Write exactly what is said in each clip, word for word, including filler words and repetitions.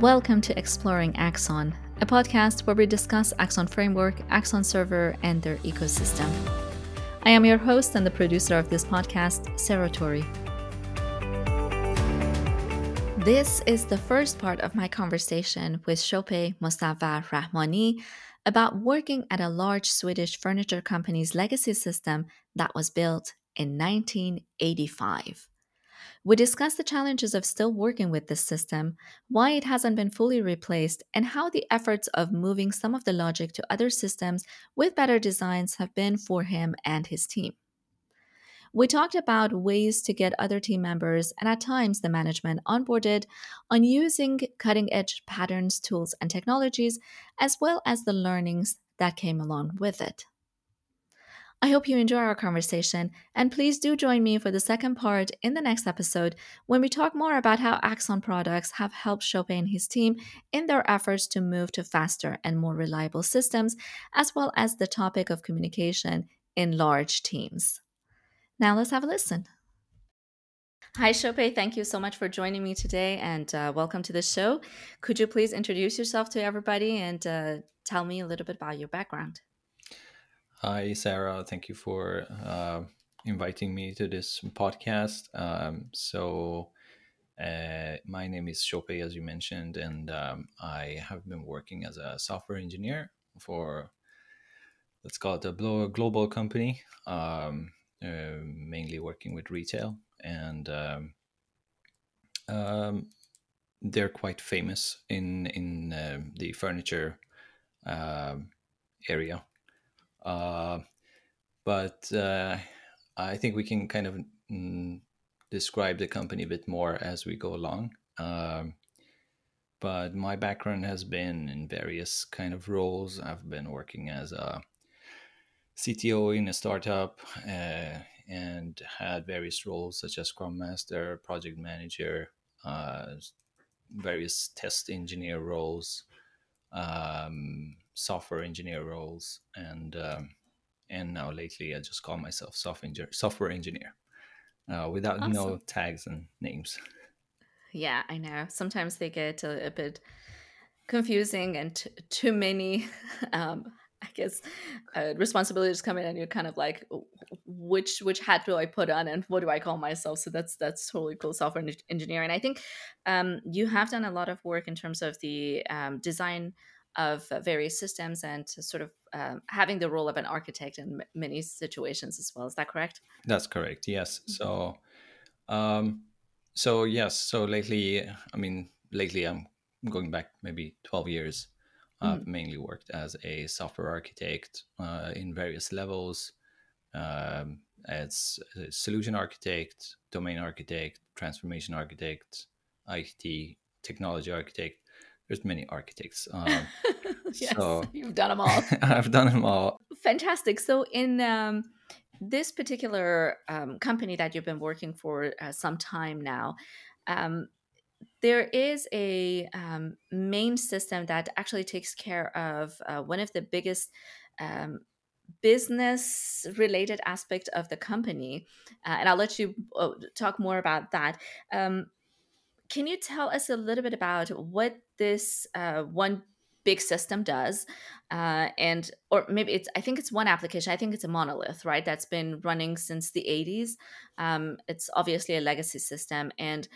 Welcome to Exploring Axon, a podcast where we discuss Axon Framework, Axon Server, and their ecosystem. I am your host and the producer of this podcast, Sara. This is the first part of my conversation with Shopey Mossavar-Rahmani about working at a large Swedish furniture company's legacy system that was built in nineteen eighty-five. We discuss the challenges of still working with this system, why it hasn't been fully replaced, and how the efforts of moving some of the logic to other systems with better designs have been for him and his team. We talked about ways to get other team members and at times the management onboarded on using cutting-edge patterns, tools, and technologies, as well as the learnings that came along with it. I hope you enjoy our conversation, and please do join me for the second part in the next episode when we talk more about how Axon products have helped Shopey and his team in their efforts to move to faster and more reliable systems, as well as the topic of communication in large teams. Now let's have a listen. Hi, Shopey. Thank you so much for joining me today, and uh, welcome to the show. Could you please introduce yourself to everybody and uh, tell me a little bit about your background? Hi, Sara. Thank you for uh, inviting me to this podcast. Um, so uh, my name is Shopey, as you mentioned, and um, I have been working as a software engineer for, let's call it a global company, um, uh, mainly working with retail. And um, um, they're quite famous in, in uh, the furniture uh, area. Uh, but uh, I think we can kind of mm, describe the company a bit more as we go along. Um, but my background has been in various kind of roles. I've been working as a C T O in a startup uh, and had various roles such as Scrum Master, Project Manager, uh, various test engineer roles, um, software engineer roles, and um, and now lately I just call myself software engineer, software engineer uh, without awesome. No tags and names. Yeah, I know. Sometimes they get a, a bit confusing and t- too many, um, I guess, uh, responsibilities come in, and you're kind of like, which which hat do I put on, and what do I call myself? So that's that's totally cool, software engineer. And I think um, you have done a lot of work in terms of the um, design of various systems and sort of uh, having the role of an architect in m- many situations as well. Is that correct? That's correct. Yes. Mm-hmm. So, um, so yes. So lately, I mean, lately I'm going back maybe twelve years. I've mm-hmm. mainly worked as a software architect uh, in various levels. Um, as a solution architect, domain architect, transformation architect, I T, technology architect. There's many architects. Um, yes, so you've done them all. I've done them all. Fantastic. So in um, this particular um, company that you've been working for uh, some time now, um, there is a um, main system that actually takes care of uh, one of the biggest um, business-related aspect of the company. Uh, and I'll let you uh, talk more about that. Um, Can you tell us a little bit about what this uh, one big system does, uh, and or maybe it's I think it's one application. I think it's a monolith, right? That's been running since the eighties. Um, it's obviously a legacy system, and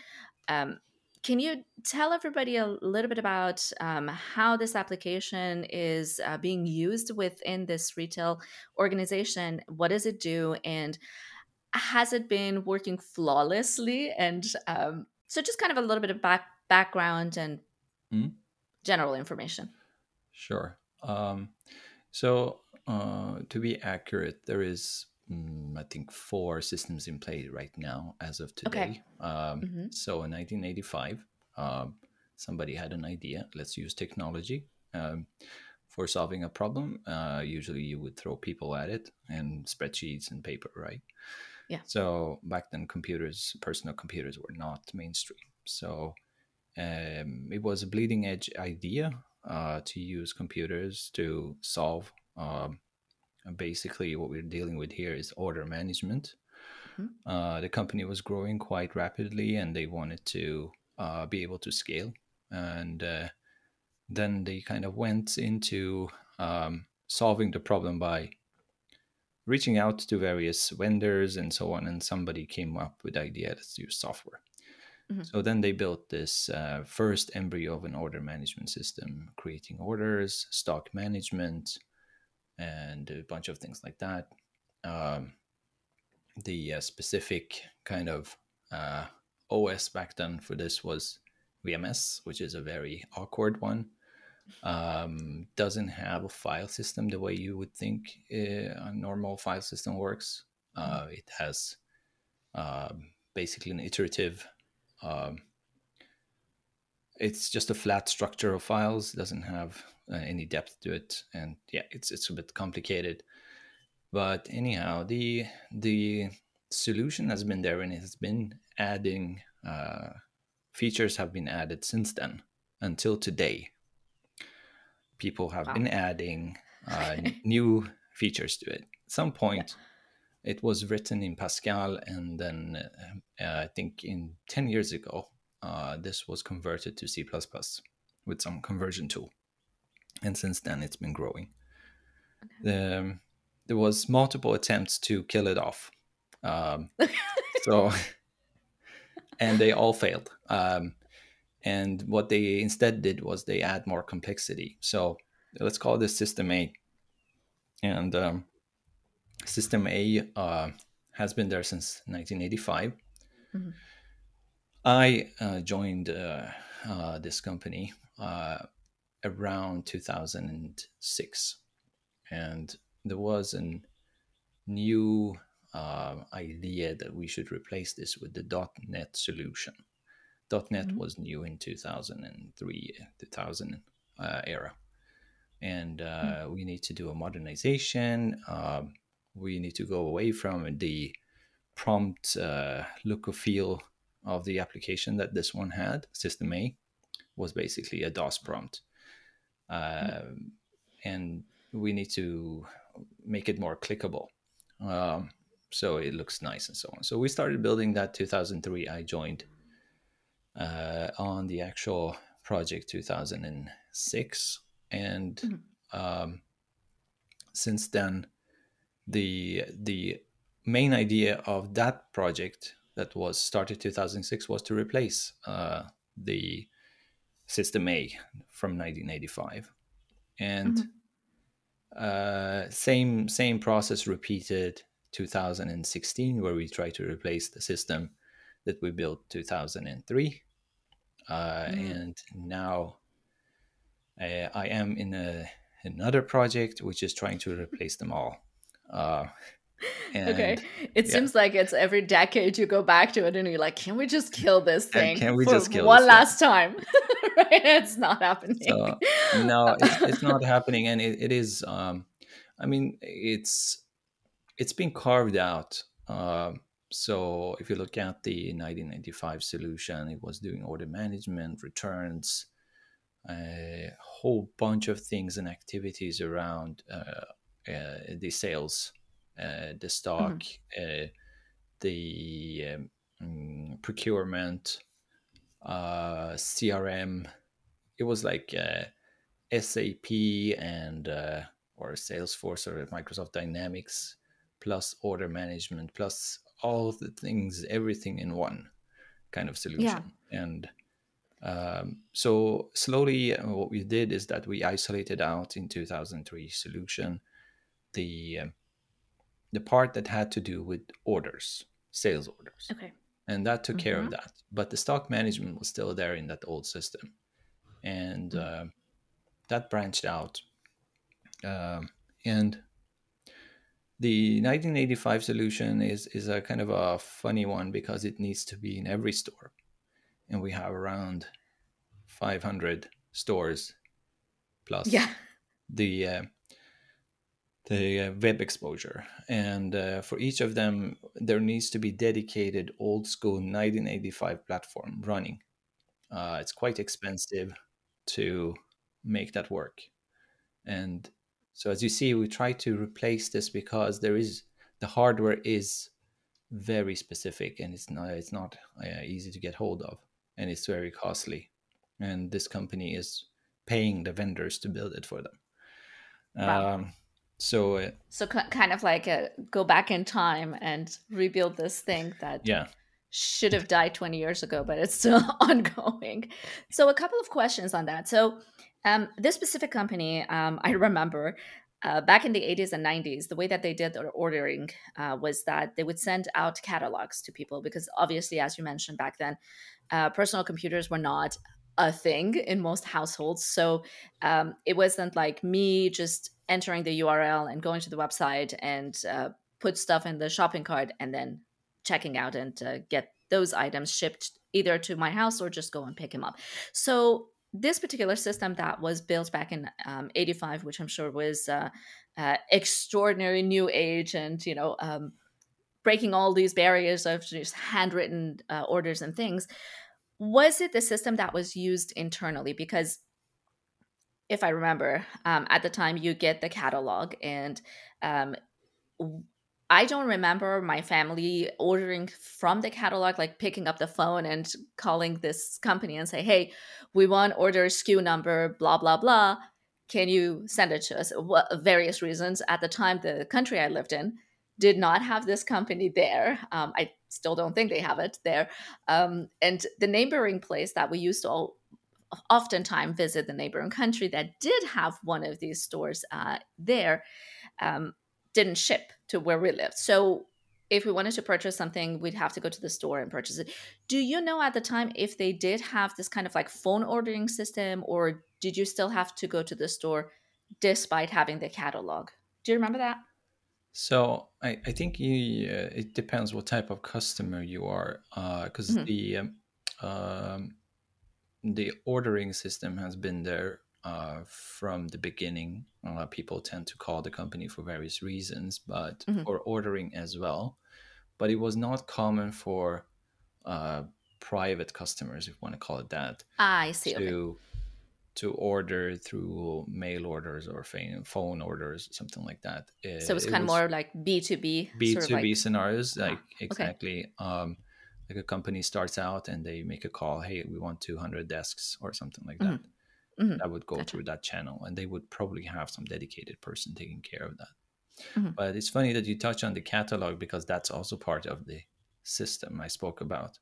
um, can you tell everybody a little bit about um, how this application is uh, being used within this retail organization? What does it do, and has it been working flawlessly? And um, So just kind of a little bit of back, background and mm-hmm. general information. Sure. Um, so uh, to be accurate, there is, um, I think, four systems in play right now as of today. Okay. Um, mm-hmm. So in nineteen eighty-five, uh, somebody had an idea. Let's use technology um, for solving a problem. Uh, usually you would throw people at it and spreadsheets and paper, right? Yeah. So back then, computers, personal computers were not mainstream. So um, it was a bleeding edge idea uh, to use computers to solve um, basically what we're dealing with here is order management. Mm-hmm. Uh, the company was growing quite rapidly, and they wanted to uh, be able to scale And uh, then they kind of went into um, solving the problem by reaching out to various vendors and so on. And somebody came up with the idea, let's use software. Mm-hmm. So then they built this uh, first embryo of an order management system, creating orders, stock management, and a bunch of things like that. Um, the uh, specific kind of uh, O S back then for this was V M S, which is a very awkward one. Um, doesn't have a file system the way you would think a normal file system works. Uh, it has uh, basically an iterative, um, it's just a flat structure of files, doesn't have uh, any depth to it. And yeah, it's it's a bit complicated. But anyhow, the the solution has been there, and it has been adding, uh, features have been added since then until today. People have wow. been adding uh, new features to it. At some point, yeah. it was written in Pascal, and then uh, I think in ten years ago, uh, this was converted to C plus plus with some conversion tool. And since then, it's been growing. Okay. Um, there was multiple attempts to kill it off. Um, so... And they all failed. Um, and what they instead did was they add more complexity. So let's call this System A. And um, System A uh, has been there since nineteen eighty-five. Mm-hmm. I uh, joined uh, uh, this company uh, around two thousand six. And there was a new... Uh, idea that we should replace this with the dot net solution. .NET mm-hmm. was new in two thousand three, two thousand uh, era. And uh, mm-hmm. we need to do a modernization. Uh, we need to go away from the prompt uh, look or feel of the application that this one had. System A was basically a DOS prompt. Uh, mm-hmm. And we need to make it more clickable. Um, So it looks nice and so on. So we started building that two thousand three. I joined uh, on the actual project two thousand six. And mm-hmm. um, since then, the the main idea of that project that was started two thousand six was to replace uh, the System A from nineteen eighty-five. And mm-hmm. uh, same same process repeated two thousand sixteen, where we try to replace the system that we built two thousand three. Uh, mm. And now uh, I am in a, another project, which is trying to replace them all. Uh, and, okay. It yeah. seems like it's every decade you go back to it and you're like, can we just kill this thing? And can we for just kill one this last thing? Time? Right? It's not happening. So, no, it's, it's not happening. And it, it is, um, I mean, it's, It's been carved out. Uh, so if you look at the nineteen ninety-five solution, it was doing order management, returns, a whole bunch of things and activities around uh, uh, the sales, uh, the stock, mm-hmm. uh, the um, procurement, uh, C R M. It was like uh, S A P and uh, or Salesforce or Microsoft Dynamics, plus order management, plus all the things, everything in one kind of solution. Yeah. And um, so slowly what we did is that we isolated out in two thousand three solution the uh, the part that had to do with orders, sales orders. Okay. And that took mm-hmm. care of that. But the stock management was still there in that old system. And mm-hmm. uh, that branched out. Uh, and... The nineteen eighty-five solution is, is a kind of a funny one because it needs to be in every store. And we have around five hundred stores plus yeah. the uh, the uh, web exposure. And uh, for each of them, there needs to be dedicated old school nineteen eighty-five platform running. Uh, it's quite expensive to make that work. And so as you see, we try to replace this because there is the hardware is very specific and it's not it's not uh, easy to get hold of, and it's very costly. and this company is paying the vendors to build it for them. Wow. Um, so it, so c- kind of like a, go back in time and rebuild this thing that yeah. should have died twenty years ago, but it's still ongoing. So a couple of questions on that. So um, this specific company, um, I remember uh, back in the eighties and nineties, the way that they did their ordering uh, was that they would send out catalogs to people because obviously, as you mentioned back then, uh, personal computers were not a thing in most households. So um, it wasn't like me just entering the U R L and going to the website and uh, put stuff in the shopping cart and then checking out and uh, get those items shipped either to my house or just go and pick them up. So this particular system that was built back in um, eighty-five, which I'm sure was uh, uh, extraordinary new age and, you know, um, breaking all these barriers of just handwritten uh, orders and things. Was it the system that was used internally? Because if I remember, um, at the time you get the catalog and um, I don't remember my family ordering from the catalog, like picking up the phone and calling this company and say, hey, we want order S K U number, blah, blah, blah. Can you send it to us? Well, various reasons. At the time, the country I lived in did not have this company there. Um, I still don't think they have it there. Um, and the neighboring place that we used to all, oftentimes visit the neighboring country that did have one of these stores uh, there um, didn't ship to where we lived. So if we wanted to purchase something, we'd have to go to the store and purchase it. Do you know at the time if they did have this kind of like phone ordering system, or did you still have to go to the store despite having the catalog? Do you remember that? So I, I think you, uh, it depends what type of customer you are, because uh, mm-hmm. the um, um, the ordering system has been there uh, from the beginning. Uh, people tend to call the company for various reasons, but mm-hmm. for ordering as well. But it was not common for uh, private customers, if you want to call it that. Ah, I see. To, okay. to order through mail orders or phone orders, something like that. It, so it's kind it of more like B two B. B two B sort of like... scenarios, like ah, exactly. Okay. Um, like a company starts out and they make a call, hey, we want two hundred desks or something like that. Mm-hmm. That would go gotcha. Through that channel, and they would probably have some dedicated person taking care of that. Mm-hmm. But it's funny that you touch on the catalog because that's also part of the system I spoke about.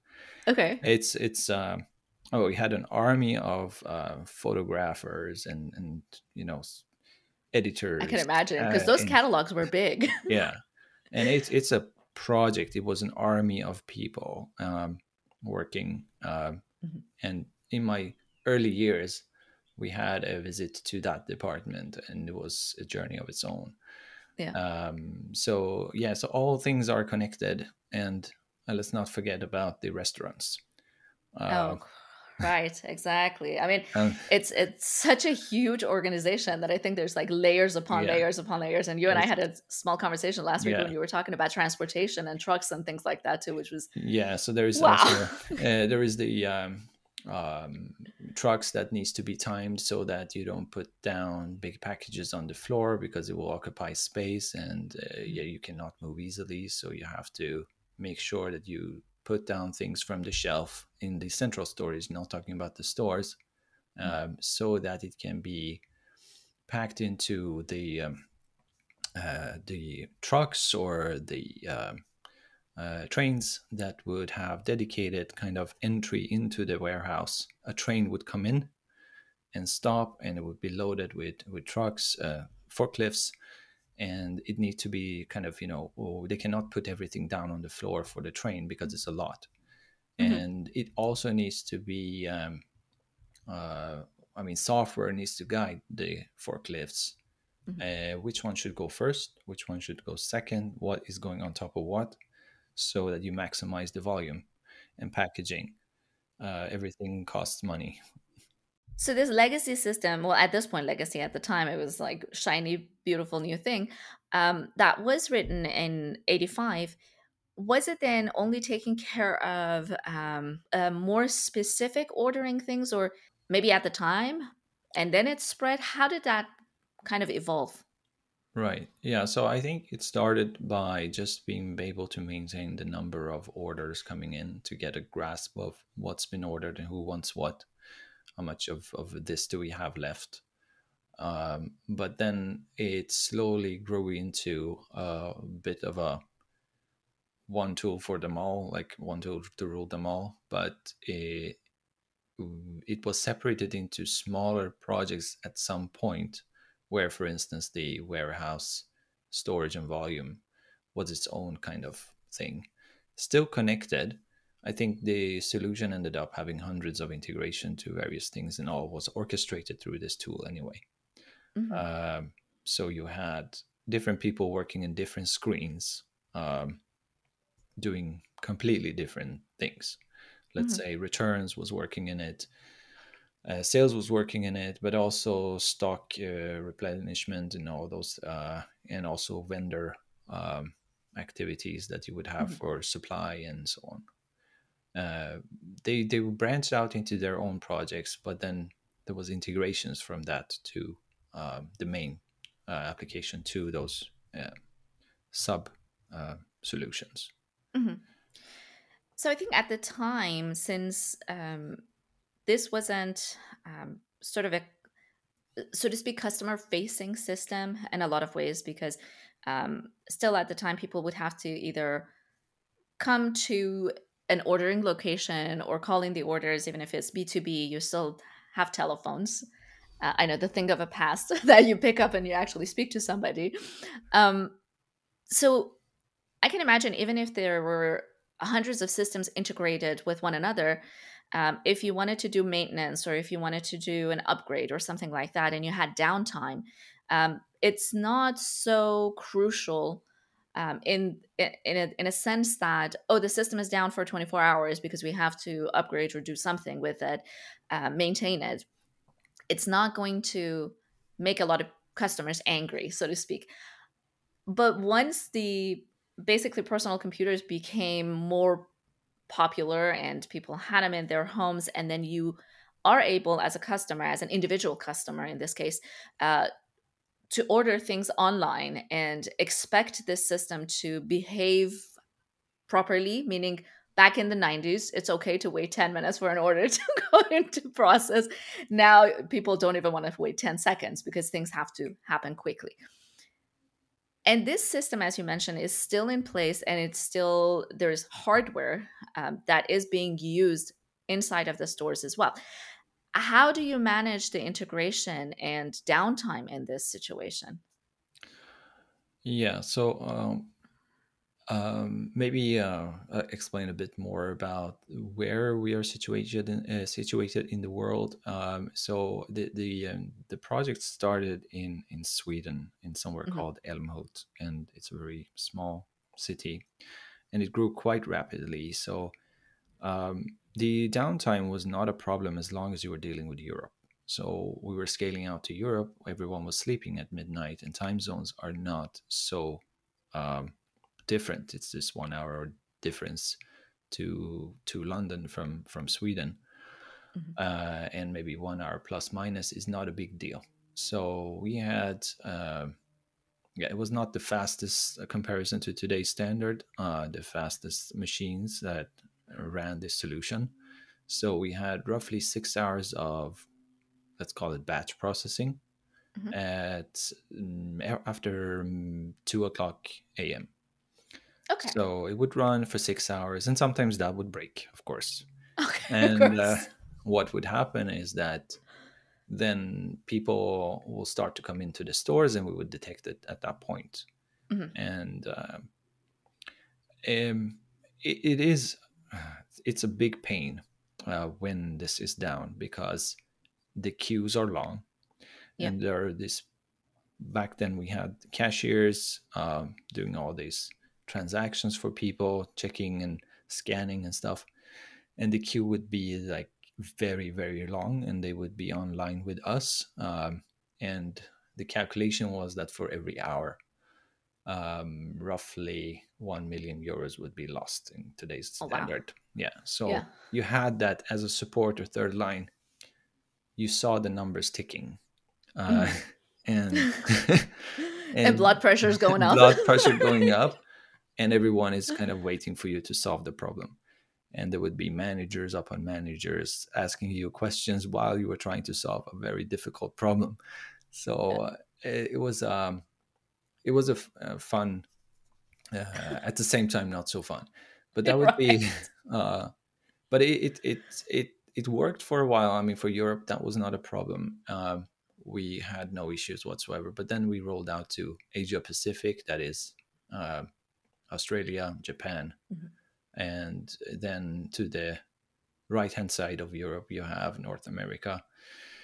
Okay. It's, it's, um, Oh, we had an army of uh, photographers and, and, you know, editors. I can imagine, because uh, those and, catalogs were big. Yeah. And it's it's a project. It was an army of people um, working. Uh, mm-hmm. And in my early years, we had a visit to that department, and it was a journey of its own. Yeah. Um, so, yeah, so all things are connected. And uh, let's not forget about the restaurants. Uh, oh, right, exactly. I mean, um, it's it's such a huge organization that I think there's like layers upon yeah. layers upon layers. And you and I had a small conversation last week yeah. when you were talking about transportation and trucks and things like that too, which was yeah. So there is wow. also, uh, there is the um, um, trucks that needs to be timed so that you don't put down big packages on the floor because it will occupy space, and uh, yeah, you cannot move easily. So you have to make sure that you put down things from the shelf in the central storage, not talking about the stores, um, mm-hmm. so that it can be packed into the um, uh, the trucks or the uh, uh, trains that would have dedicated kind of entry into the warehouse. A train would come in and stop, and it would be loaded with, with trucks, uh, forklifts, and it needs to be kind of, you know, oh, they cannot put everything down on the floor for the train because it's a lot. Mm-hmm. And it also needs to be, um, uh, I mean, software needs to guide the forklifts. Mm-hmm. Uh, which one should go first? Which one should go second? What is going on top of what? So that you maximize the volume and packaging. Uh, everything costs money. So this legacy system, well, at this point, legacy at the time, it was like shiny, beautiful new thing um, that was written in eighty-five. Was it then only taking care of um, uh, more specific ordering things, or maybe at the time, and then it spread? How did that kind of evolve? Right. Yeah. So I think it started by just being able to maintain the number of orders coming in to get a grasp of what's been ordered and who wants what. how much of, of this do we have left? Um, but then it slowly grew into a bit of a one tool for them all, like one tool to rule them all. But it, it was separated into smaller projects at some point where, for instance, the warehouse storage and volume was its own kind of thing. Still connected. I think the solution ended up having hundreds of integration to various things, and all was orchestrated through this tool anyway. Mm-hmm. Um, so you had different people working in different screens, um, doing completely different things. Let's mm-hmm. say returns was working in it, uh, sales was working in it, but also stock uh, replenishment and all those, uh, and also vendor um, activities that you would have mm-hmm. for supply and so on. Uh, they they were branched out into their own projects, but then there was integrations from that to Uh, the main uh, application to those uh, sub uh, solutions. Mm-hmm. So I think at the time, since um, this wasn't um, sort of a, so to speak, customer facing system in a lot of ways, because um, still at the time, people would have to either come to an ordering location or call in the orders. Even if it's B two B, you still have telephones. Uh, I know the thing of a past that you pick up and you actually speak to somebody. Um, so I can imagine, even if there were hundreds of systems integrated with one another, um, if you wanted to do maintenance or if you wanted to do an upgrade or something like that and you had downtime, um, it's not so crucial um, in in a, in a sense that, oh, the system is down for twenty-four hours because we have to upgrade or do something with it, uh, maintain it. It's not going to make a lot of customers angry, so to speak. But once the basically personal computers became more popular and people had them in their homes, and then you are able as a customer, as an individual customer in this case, uh, to order things online and expect this system to behave properly, meaning back in the nineties, it's okay to wait ten minutes for an order to go into process. Now, people don't even want to wait ten seconds because things have to happen quickly. And this system, as you mentioned, is still in place, and it's still, there's hardware um, that is being used inside of the stores as well. How do you manage the integration and downtime in this situation? Yeah, so... Um... Um, maybe uh, uh, explain a bit more about where we are situated in, uh, situated in the world. Um, so the the, um, the project started in, in Sweden, in somewhere mm-hmm. called Elmhult, and it's a very small city, and it grew quite rapidly. So um, the downtime was not a problem as long as you were dealing with Europe. So we were scaling out to Europe. Everyone was sleeping at midnight, and time zones are not so... Um, different. It's this one hour difference to to London from from Sweden, mm-hmm. uh, and maybe one hour plus minus is not a big deal. So we had uh, yeah it was not the fastest comparison to today's standard, uh, the fastest machines that ran this solution. So we had roughly six hours of, let's call it, batch processing mm-hmm. at after two o'clock a.m. Okay. So it would run for six hours, and sometimes that would break, of course. Okay, and of course. Uh, what would happen is that then people will start to come into the stores, and we would detect it at that point. Mm-hmm. And uh, um, it, it is, it's a big pain uh, when this is down, because the queues are long, yeah. and there are this. Back then we had cashiers um, doing all these transactions for people, checking and scanning and stuff, and the queue would be like very very long, and they would be online with us, um, and the calculation was that for every hour um, roughly one million euros would be lost in today's standard. Oh, wow. yeah so yeah. You had that as a support or third line. You saw the numbers ticking, uh, mm. and, and and blood pressure's going up blood pressure going up and everyone is kind of waiting for you to solve the problem. and there would be managers upon managers asking you questions while you were trying to solve a very difficult problem. So yeah. it, it was um, it was a, f- a fun, uh, at the same time not so fun, but that would right. be. Uh, but it, it it it it worked for a while. I mean, for Europe that was not a problem. Um, we had no issues whatsoever. But then we rolled out to Asia Pacific, that is uh, Australia, Japan. Mm-hmm. And then to the right-hand side of Europe, you have North America.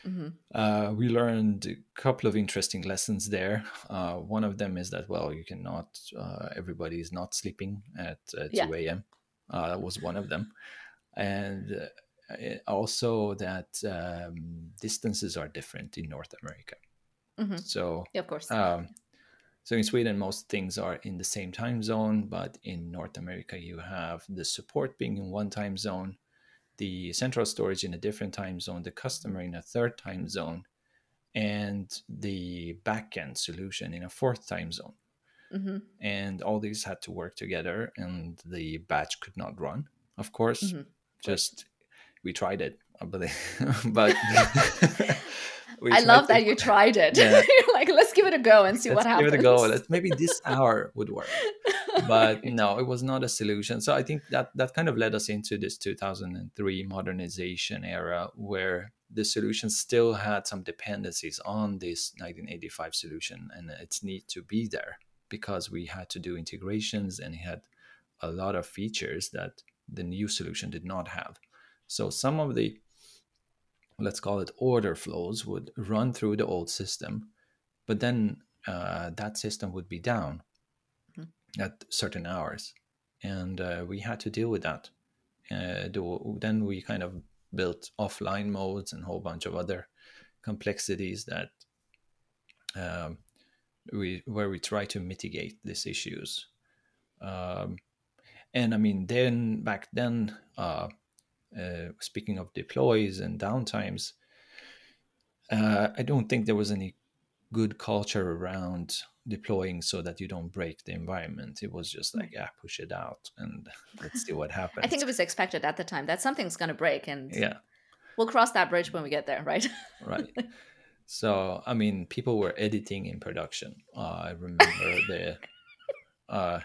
Mm-hmm. Uh, we learned a couple of interesting lessons there. Uh, one of them is that, well, you cannot, uh, everybody is not sleeping at uh, yeah. two a.m. Uh, that was one of them. And uh, also that um, distances are different in North America. Mm-hmm. So, yeah, of course. Um, So in Sweden, most things are in the same time zone, but in North America, you have the support being in one time zone, the central storage in a different time zone, the customer in a third time zone, and the backend solution in a fourth time zone. Mm-hmm. And all these had to work together, and the batch could not run, of course. Mm-hmm. Just, we tried it, I believe. but... I love to... that you tried it. Yeah. You're like, let's give it a go and see let's what happens. Let's give it a go. Let's, maybe this hour would work. But no, it was not a solution. So I think that that kind of led us into this two thousand three modernization era where the solution still had some dependencies on this nineteen eighty-five solution and its need to be there because we had to do integrations and it had a lot of features that the new solution did not have. So some of the, let's call it order flows, would run through the old system, but then uh, that system would be down mm-hmm. at certain hours. And uh, we had to deal with that. Uh, do, then we kind of built offline modes and a whole bunch of other complexities that um, we where we try to mitigate these issues. Um, and I mean, then back then, uh, Uh, speaking of deploys and downtimes, uh, I don't think there was any good culture around deploying so that you don't break the environment. It was just like, yeah, push it out and let's see what happens. I think it was expected at the time that something's going to break and yeah. we'll cross that bridge when we get there, right? Right. So, I mean, people were editing in production. Uh, I remember the... Uh,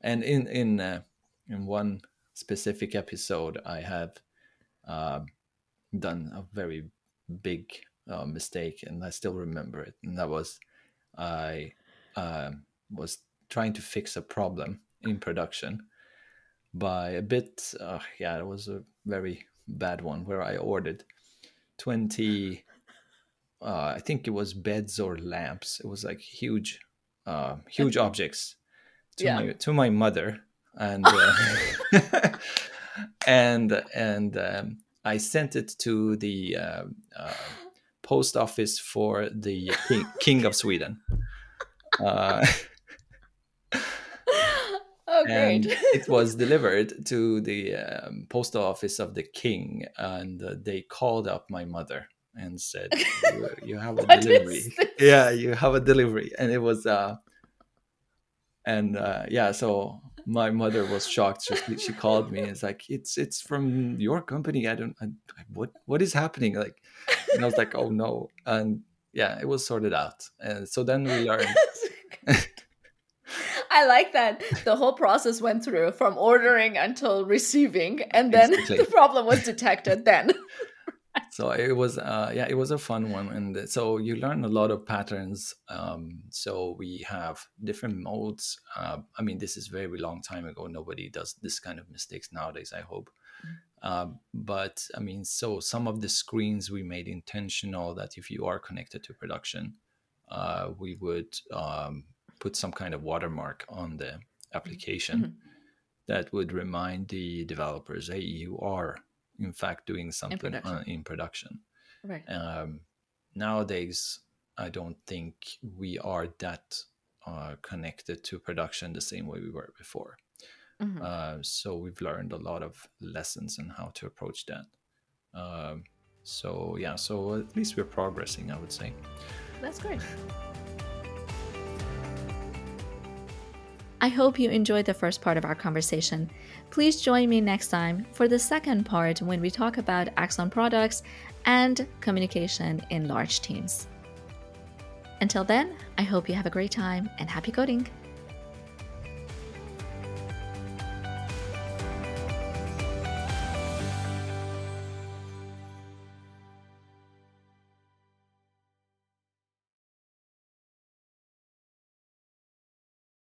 and in, in, uh, in one... specific episode, I have uh, done a very big uh, mistake, and I still remember it. And that was, I uh, was trying to fix a problem in production by a bit. Uh, yeah, it was a very bad one where I ordered twenty. Uh, I think it was beds or lamps. It was like huge, uh, huge objects to yeah. my to my mother. And uh, and and um, I sent it to the uh, uh, post office for the king, king of Sweden. Uh, oh, great! And it was delivered to the um, post office of the king, and uh, they called up my mother and said, "You, you have a delivery." Yeah, you have a delivery, and it was uh, and uh, yeah, so. My mother was shocked. She, she called me and it's like, it's it's from your company. I don't, I, what what is happening? Like, and I was like, oh no. And yeah, it was sorted out. And so then we learned. I like that. The whole process went through from ordering until receiving. And then exactly. the problem was detected then. So it was, uh, yeah, it was a fun one. And so you learn a lot of patterns. Um, so we have different modes. Uh, I mean, this is very long time ago. Nobody does this kind of mistakes nowadays, I hope. Uh, but I mean, so some of the screens we made intentional that if you are connected to production, uh, we would um, put some kind of watermark on the application mm-hmm. that would remind the developers, hey, you are in fact doing something in production. In production. Right. Um, nowadays, I don't think we are that uh, connected to production the same way we were before. Mm-hmm. Uh, so we've learned a lot of lessons on how to approach that. Um, so yeah, so at least we're progressing, I would say. That's great. I hope you enjoyed the first part of our conversation. Please join me next time for the second part when we talk about Axon products and communication in large teams. Until then, I hope you have a great time and happy coding!